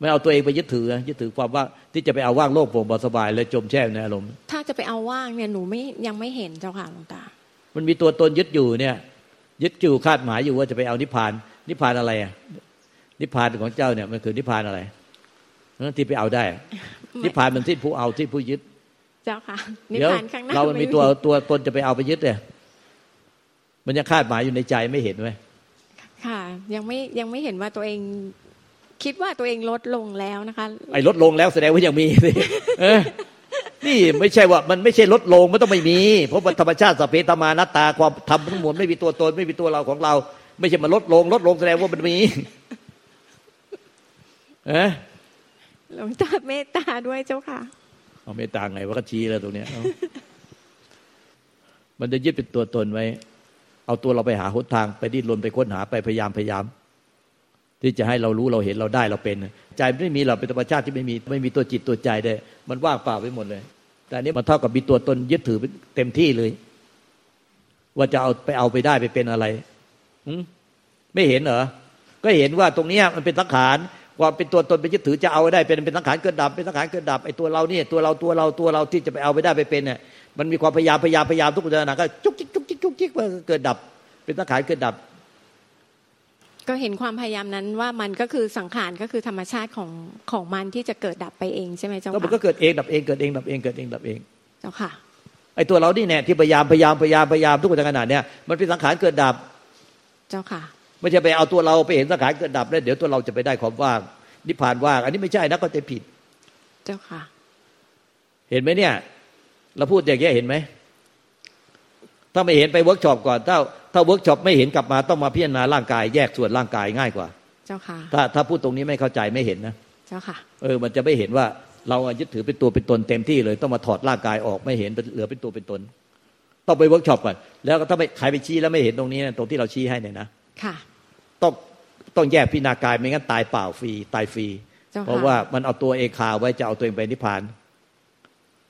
ไม่เอาตัวเองไปยึดถือความว่างที่จะไปเอาว่างโลกโปร่งสบายเลยจมแช่ในอารมณ์ถ้าจะไปเอาว่างเนี่ยหนูไม่ยังไม่เห็นเจ้าค่ะหลวงตามันมีตัวตนยึดอยู่เนี่ยยึดอยู่คาดหมายอยู่ว่าจะไปเอานิพพานนิพพานอะไรอ่ะนิพพานของเจ้าเนี่ยมันคือนิพพานอะไรนั่นที่ไปเอาได้นิพพานมันที่ผู้เอาที่ผู้ยึดเจ้าค่ะนิพพานข้างหน้าเรามันมีตัวตนจะไปเอาไปยึดเนี่ยมันยังคาดหมายอยู่ในใจไม่เห็นไหมค่ะยังไม่เห็นว่าตัวเองคิดว่าตัวเองลดลงแล้วนะคะไอ้ลดลงแล้วแสดงว่ายังมีสินี่ไม่ใช่ว่ามันไม่ใช่ลดลงมันต้องไม่มีเพราะธรรมชาติสัพเพธรรมานัตตาความธรรมทั้งมวลไม่มีตัวตนไม่มีตัวเราของเราไม่ใช่มันลดลงแสดงว่ามันมีหลวงตาเมตตาด้วยเจ้าค่ะเอาเมตตาไงวะก็ชี้แล้วตรงเนี้ยมันจะยึดเป็นตัวตนไว้เอาตัวเราไปหาหนทางไปดิ้นรนไปค้นหาไปพยายามที่จะให้เรารู้เราเห็นเราได้เราเป็นใจไม่มีเราเป็นธรรมชาติที่ไม่มีตัวจิตตัวใจได้มันว่างเปล่าไปหมดเลยแต่อันนี้มันเท่ากับมีตัวตนยึดถือเต็มที่เลยว่าจะเอาไปได้ไปเป็นอะไรไม่เห็นเหรอก็เห็นว่าตรงนี้มันเป็นสังขารความเป็นตัวตนไปยึดถือจะเอาได้เป็นสังขารเกิดดับเป็นสังขารเกิดดับไอ้ตัวเราเนี่ยตัวเราที่จะไปเอาไปได้ไปเป็นเนี่ยมันมีความพยายามทุกขณะก็จุกจิกจุกจิกจุกจิกเพื่อเกิดดับเป็นสังขารเกิดดับก็เห็นความพยายามนั้นว่ามันก็คือสังขารก็คือธรรมชาติของมันที่จะเกิดดับไปเองใช่ไหมเจ้าค่ะมันก็เกิดเองดับเองเกิดเองดับเองเกิดเองดับเองเจ้าค่ะไอ้ตัวเรานี่แน่ที่พยายามทุกขณะเนี่ยมันเป็นสังขารเกิดดับเจ้าค่ะไม่ใช่ไปเอาตัวเราไปเห็นสังขารเกิดดับแล้วเดี๋ยวตัวเราจะไปได้ความว่างนิพพานว่างอันนี้ไม่ใช่นะก็จะผิดเจ้าค่ะเห็นไหมเนี่ยเราพูดอย่างนี้เห็นไหมถ้าไม่เห็นไปเวิร์กช็อปก่อนถ้าเวิร์กช็อปไม่เห็นกลับมาต้องมาพิจารณาร่างกายแยกส่วนร่างกายง่ายกว่าเจ้าค่ะถ้าพูดตรงนี้ไม่เข้าใจไม่เห็นนะเจ้าค่ะมันจะไม่เห็นว่าเรายึดถือเป็นตัวเป็นตนเต็มที่เลยต้องมาถอดร่างกายออกไม่เห็นเหลือเป็นตัวเป็นตนต้องไปเวิร์กช็อปก่อนแล้วถ้าใครไปชี้แล้วไม่เห็นตรงนี้ตรงที่เราชี้ให้เนี่ยนะค่ะต้องแยกพิจารณากายไม่งั้นตายเปล่าฟรีตายฟรีเพราะว่ามันเอาตัวเองคาไว้จะเอาตัวเองไปนิพพาน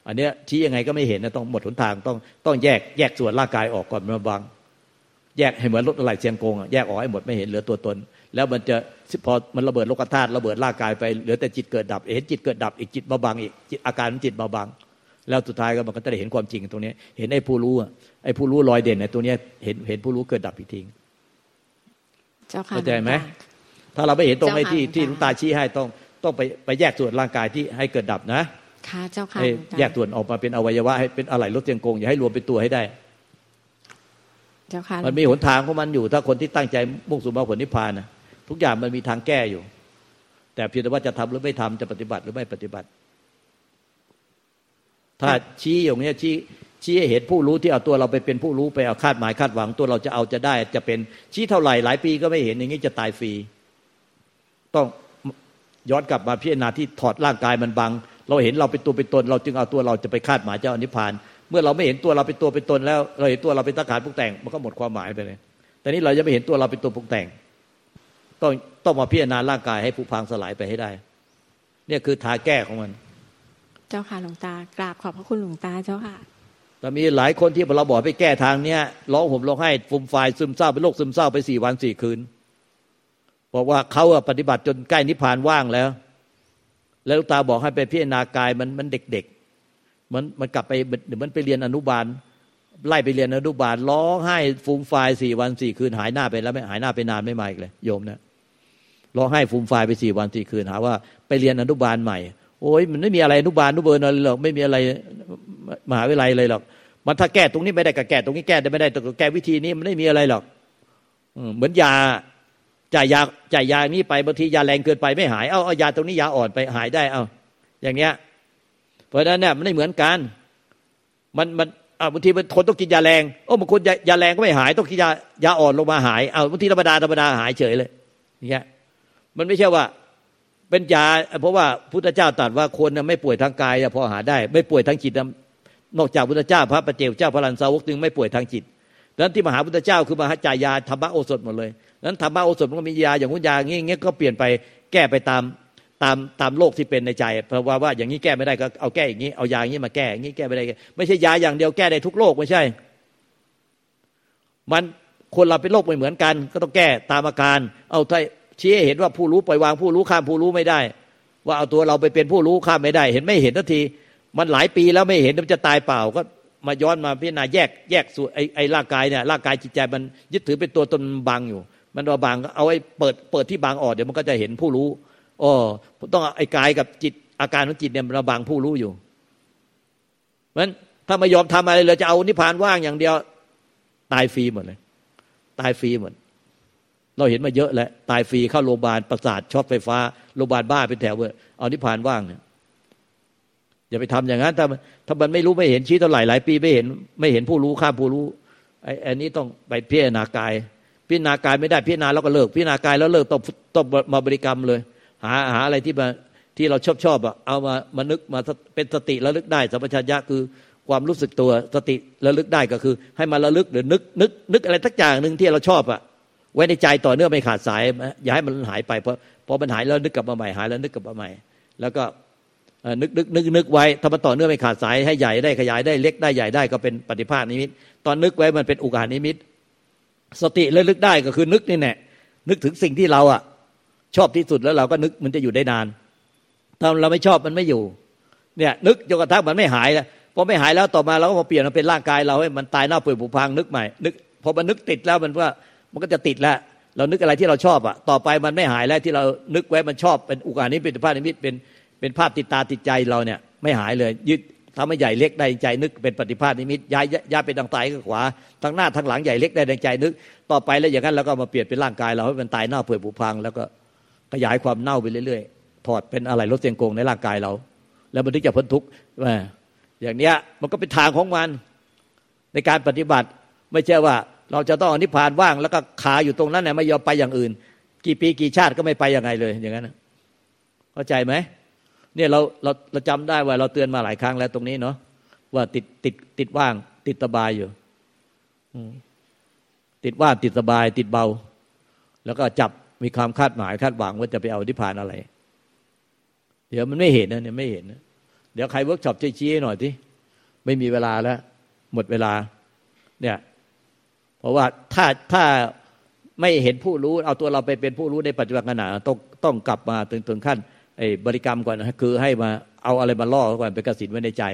อันเนี้ยชี้ยังไงก็ไม่เห็นนะต้องหมดหนทางต้องแยกส่วนร่างกายออกก่อนมาบางแยกให้เหมือนรถอะไรเสียงโกงอ่ะแยกออกให้หมดไม่เห็นเหลือตัวตนแล้วมันจะพอมันระเบิดโลกธาตุระเบิดร่างกายไปเหลือแต่จิตเกิดดับเห็นจิตเกิดดับอีกจิตมาบังอีกจิตอาการของจิตมาบังแล้วสุดท้ายก็มันก็จะได้เห็นความจริงตรงนี้เห็นไอ้ผู้รู้อ่ะไอ้ผู้รู้ลอยเด่นในตัวเนี้ยเห็นผู้รู้เกิดดับอีกทีเข้าใจไหมถ้าเราไม่เห็นตรงไอ้ที่หลวงตาชี้ให้ต้องไปแยกส่วนร่างกายที่ให้เกิดดับนะค่ะเจ้าค่ะแยกส่วนออกมาเป็นอวัยวะให้เป็นอะไรลดเตียงโกงอย่าให้รวมเป็นตัวให้ได้เจ้าค่ะมันมีหนทางของมันอยู่ถ้าคนที่ตั้งใจมุ่งสู่มรรคผลนิพพานนะทุกอย่างมันมีทางแก้อยู่แต่เพียงแต่ว่าจะทำหรือไม่ทำจะปฏิบัติหรือไม่ปฏิบัติถ้าชี้อย่างนี้ชี้ให้เห็นผู้รู้ที่เอาตัวเราไปเป็นผู้รู้ไปเอาคาดหมายคาดหวังตัวเราจะเอาจะได้จะเป็นชี้เท่าไหร่หลายปีก็ไม่เห็นอย่างนี้จะตายฟรีต้องย้อนกลับมาพิจารณาที่ถอดร่างกายมันบังเราเห็นเราเป็นตัวเป็นตนเราจึงเอาตัวเราจะไปคาดหมายเจ้านิพพานเมื่อเราไม่เห็นตัวเราเป็นตัวเป็นตนแล้วเราเห็นตัวเราเป็นสังขารปรุงแต่งมันก็หมดความหมายไปเลยแต่นี้เรายังไม่เห็นตัวเราเป็นตัวปรุงแต่งต้องมาพิจารณาร่างกายให้ผุพังสลายไปให้ได้เนี่ยคือทางแก้ของมันเจ้าค่ะหลวงตากราบขอบพระคุณหลวงตาเจ้าค่ะแต่มีหลายคนที่เราบอกไปแก้ทางเนี้ยร้องห่มร้องไห้ฟูมฟายซึมเศร้าเป็นโรคซึมเศร้าไป4วัน4คืนบอกว่าเขาปฏิบัติจนใกล้นิพพานว่างแล้วตาบอกให้ไปพิจารณากายมันเด็กๆมันกลับไปเดี๋ยวมันไปเรียนอนุบาลไล่ไปเรียนอนุบาลร้องไห้ฟูมฟาย4วัน4คืนหายหน้าไปแล้วไม่หายหน้าไปนานไม่มาอีกเลยโยมนะร้องไห้ฟูมฟายไป4วัน4คืนหาว่าไปเรียนอนุบาลใหม่โอ้ยมันไม่มีอะไรอนุบาลอนุเบิร์นอะไรหรอกไม่มีอะไรมหาวิทยาลัยเลยหรอกมันถ้าแก้ตรงนี้ไม่ได้ก็แก้ตรงนี้แก้ได้ไม่ได้ก็แก้วิธีนี้มันไม่มีอะไรหรอกเหมือนยาจ่ายยานี้ไปบางทียาแรงเกินไปไม่หายเอายาตรงนี้ยาอ่อนไปหายได้เอาอย่างเงี้ยเพราะฉะนั้นเนี่ยมันไม่เหมือนกันมันบางทีมันคนต้องกินยาแรงบางคนยาแรงก็ไม่หายต้องกินยาอ่อนลงมาหายบางทีธรรมดาหายเฉยเลยอย่างเงี้ยมันไม่ใช่ว่าเป็นยาเพราะว่าพุทธเจ้าตรัสว่าคนไม่ป่วยทางกายพอหาได้ไม่ป่วยทางจิตนอกจากพุทธเจ้าพระปัจเจกเจ้าพระอรหันตสาวกจึงไม่ป่วยทางจิตดังนั้นที่มหาพุทธเจ้าคือมหาจายาธรรมโอสถหมดเลยนั้นธรรมโอสถมันก็มียาอย่างนู้นยาอย่างงี้ก็เปลี่ยนไปแก้ไปตามโรคที่เป็นในใจเพราะว่าอย่างนี้แก้ไม่ได้ก็เอาแก้อย่างนี้เอายาอย่างนี้มาแก้อย่างนี้แก้ไม่ได้ไม่ใช่ยาอย่างเดียวแก้ได้ทุกโรคไม่ใช่มันคนเราเป็นโรคไม่เหมือนกันก็ต้องแก้ตามอาการเอาถ้าชี้ให้เห็นว่าผู้รู้ปล่อยวางผู้รู้ข้ามผู้รู้ไม่ได้ ว่าเอาตัวเราไปเป็นผู้รู้ข้ามไม่ได้เห็นไม่เห็นทันทีมันหลายปีแล้วไม่เห็นมันจะตายเปล่าก็มาย้อนมาพิจารณาแยกส่วนไอ้ร่างกายเนี่ยร่างกายจิตใจมันยึดถือเป็นตัวตนบังอยู่มันว่าบังเอาไอ้เปิดที่บังออกเดี๋ยวมันก็จะเห็นผู้รู้อ๋อต้องไอ้กายกับจิตอาการของจิตเนี่ยมันบังผู้รู้อยู่เพราะฉะนั้นถ้าไม่ยอมทำอะไรเลยจะเอานิพพานว่างอย่างเดียวตายฟรีหมดเลยตายฟรีหมดเราเห็นมาเยอะแล้วตายฟรีเข้าโรงพยาบาลประสาทช็อตไฟฟ้าโรงพยาบาลบ้าเป็นแถวเว้ยเอานิพพานว่างเนี่ยอย่าไปทำอย่างนั้นถ้ามันไม่รู้ไม่เห็นชี้เท่าไหร่หลายปีไม่เห็นผู้รู้ข้ามผู้รู้ไอ้อันนี้ต้องไปพิจารณากายพิจารณากายไม่ได้พิจารณาแล้วก็เลิกพิจารณากายแล้วเลิกต้องมาบริกรรมเลยหาอะไรที่มาที่เราชอบอ่ะเอามานึกมาเป็นสติระลึกได้สัมปชัญญะคือความรู้สึกตัวสติระลึกได้ก็คือให้มาระลึกหรือนึกอะไรสักอย่างนึงที่เราชอบอ่ะไว้ในใจต่อเนื่องไม่ขาดสายอย่าให้มันหายไปพอมันหายแล้วนึกกลับมาใหม่หายแล้วนึกกลับมาใหม่แล้วก็นึกไว้ถ้ามันต่อเนื่องไม่ขาดสายให้ใหญ่ได้ขยายได้เล็กได้ใหญ่ได้ก็เป็นปฏิภาณนิมิตตอนนึกไว้มันเป็นอุกานิมิตสติระลึกได้ก็คือนึกนี่แหละนึกถึงสิ่งที่เราอ่ะชอบที่สุดแล้วเราก็นึกมันจะอยู่ได้นานถ้าเราไม่ชอบมันไม่อยู่เนี่ยนึกจนกระทั่งมันไม่หายแล้วพอไม่หายแล้วต่อมาเราก็มาเปลี่ยนมันเป็นร่างกายเราให้มันตายเน่าเปื่อยผุพังนึกใหม่นึกพอมันนึกติดแล้วมันก็จะติดแล้วเรานึกอะไรที่เราชอบอ่ะต่อไปมันไม่หายแล้วที่เรานึกไว้มันชอบเป็นอุกานิมิตเป็นภาพนิมิตเป็นภาพติดตาติดใจเราเนี่ยไม่หายเลยยึดทำให้ใหญ่เล็กได้ใจนึกเป็นปฏิภาณนิมิตย้ายไปทางซ้ายกับขวาทางหน้าทางหลังใหญ่เล็กได้ดังใจนึกต่อไปแล้วอย่างนั้นเราก็มาเปลี่ยนเป็นร่างกายเราให้มันตายเน่าเปื่อยผุพังแล้วก็ขยายความเน่าไปเรื่อยๆถอดเป็นอะไรลดเสียงโกงในร่างกายเราแล้วมันถึงจะพ้นทุกข์อย่างเนี้ยมันก็เป็นทางของมันในการปฏิบัติไม่ใช่ว่าเราจะต้องอนิพพานว่างแล้วก็ขาอยู่ตรงนั้นน่ะไม่ยอมไปอย่างอื่นกี่ปีกี่ชาติก็ไม่ไปอย่างไรเลยอย่างนั้นเข้าใจมั้ยเนี่ยเราจำได้ว่าเราเตือนมาหลายครั้งแล้วตรงนี้เนาะว่าติดว่างติดสบายอยู่ติดว่างติดสบายติดเบาแล้วก็จับมีความคาดหมายคาดหวังว่าจะไปเอานิพพานอะไรเดี๋ยวมันไม่เห็นนะเนี่ยไม่เห็นนะเดี๋ยวใครเวิร์คช็อปชี้ให้หน่อยสิไม่มีเวลาแล้วหมดเวลาเนี่ยเพราะว่าถ้าไม่เห็นผู้รู้เอาตัวเราไปเป็นผู้รู้ในปัจจุบันขณะต้องกลับมาถึงขั้นไอ้บริกรรมก่อนคือให้มาเอาอะไรมาล่อก่อนเป็นกสิณไว้ในใจ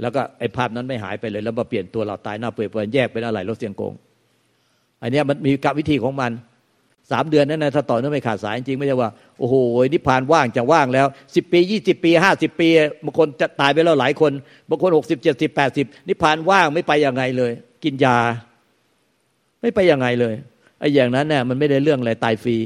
แล้วก็ไอ้ภาพนั้นไม่หายไปเลยแล้วมาเปลี่ยนตัวเราตายหน้าเปื่อยแยกเป็นอะไรลดเสียงโกงอันนี้มันมีวิธีของมัน3 เดือนนั้นนะถ้าต่อเนื่องไม่ขาดสายจริงไม่ใช่ว่าโอ้โหนิพพานว่างจะว่างแล้ว10ปี20ปี50ปีบางคนจะตายไปแล้วหลายคนบางคน60 70 80นิพพานว่างไม่ไปยังไงเลยกินยาไม่ไปยังไงเลยไอ้อย่างนั้นน่ะมันไม่ได้เรื่องอะไรตายฟรี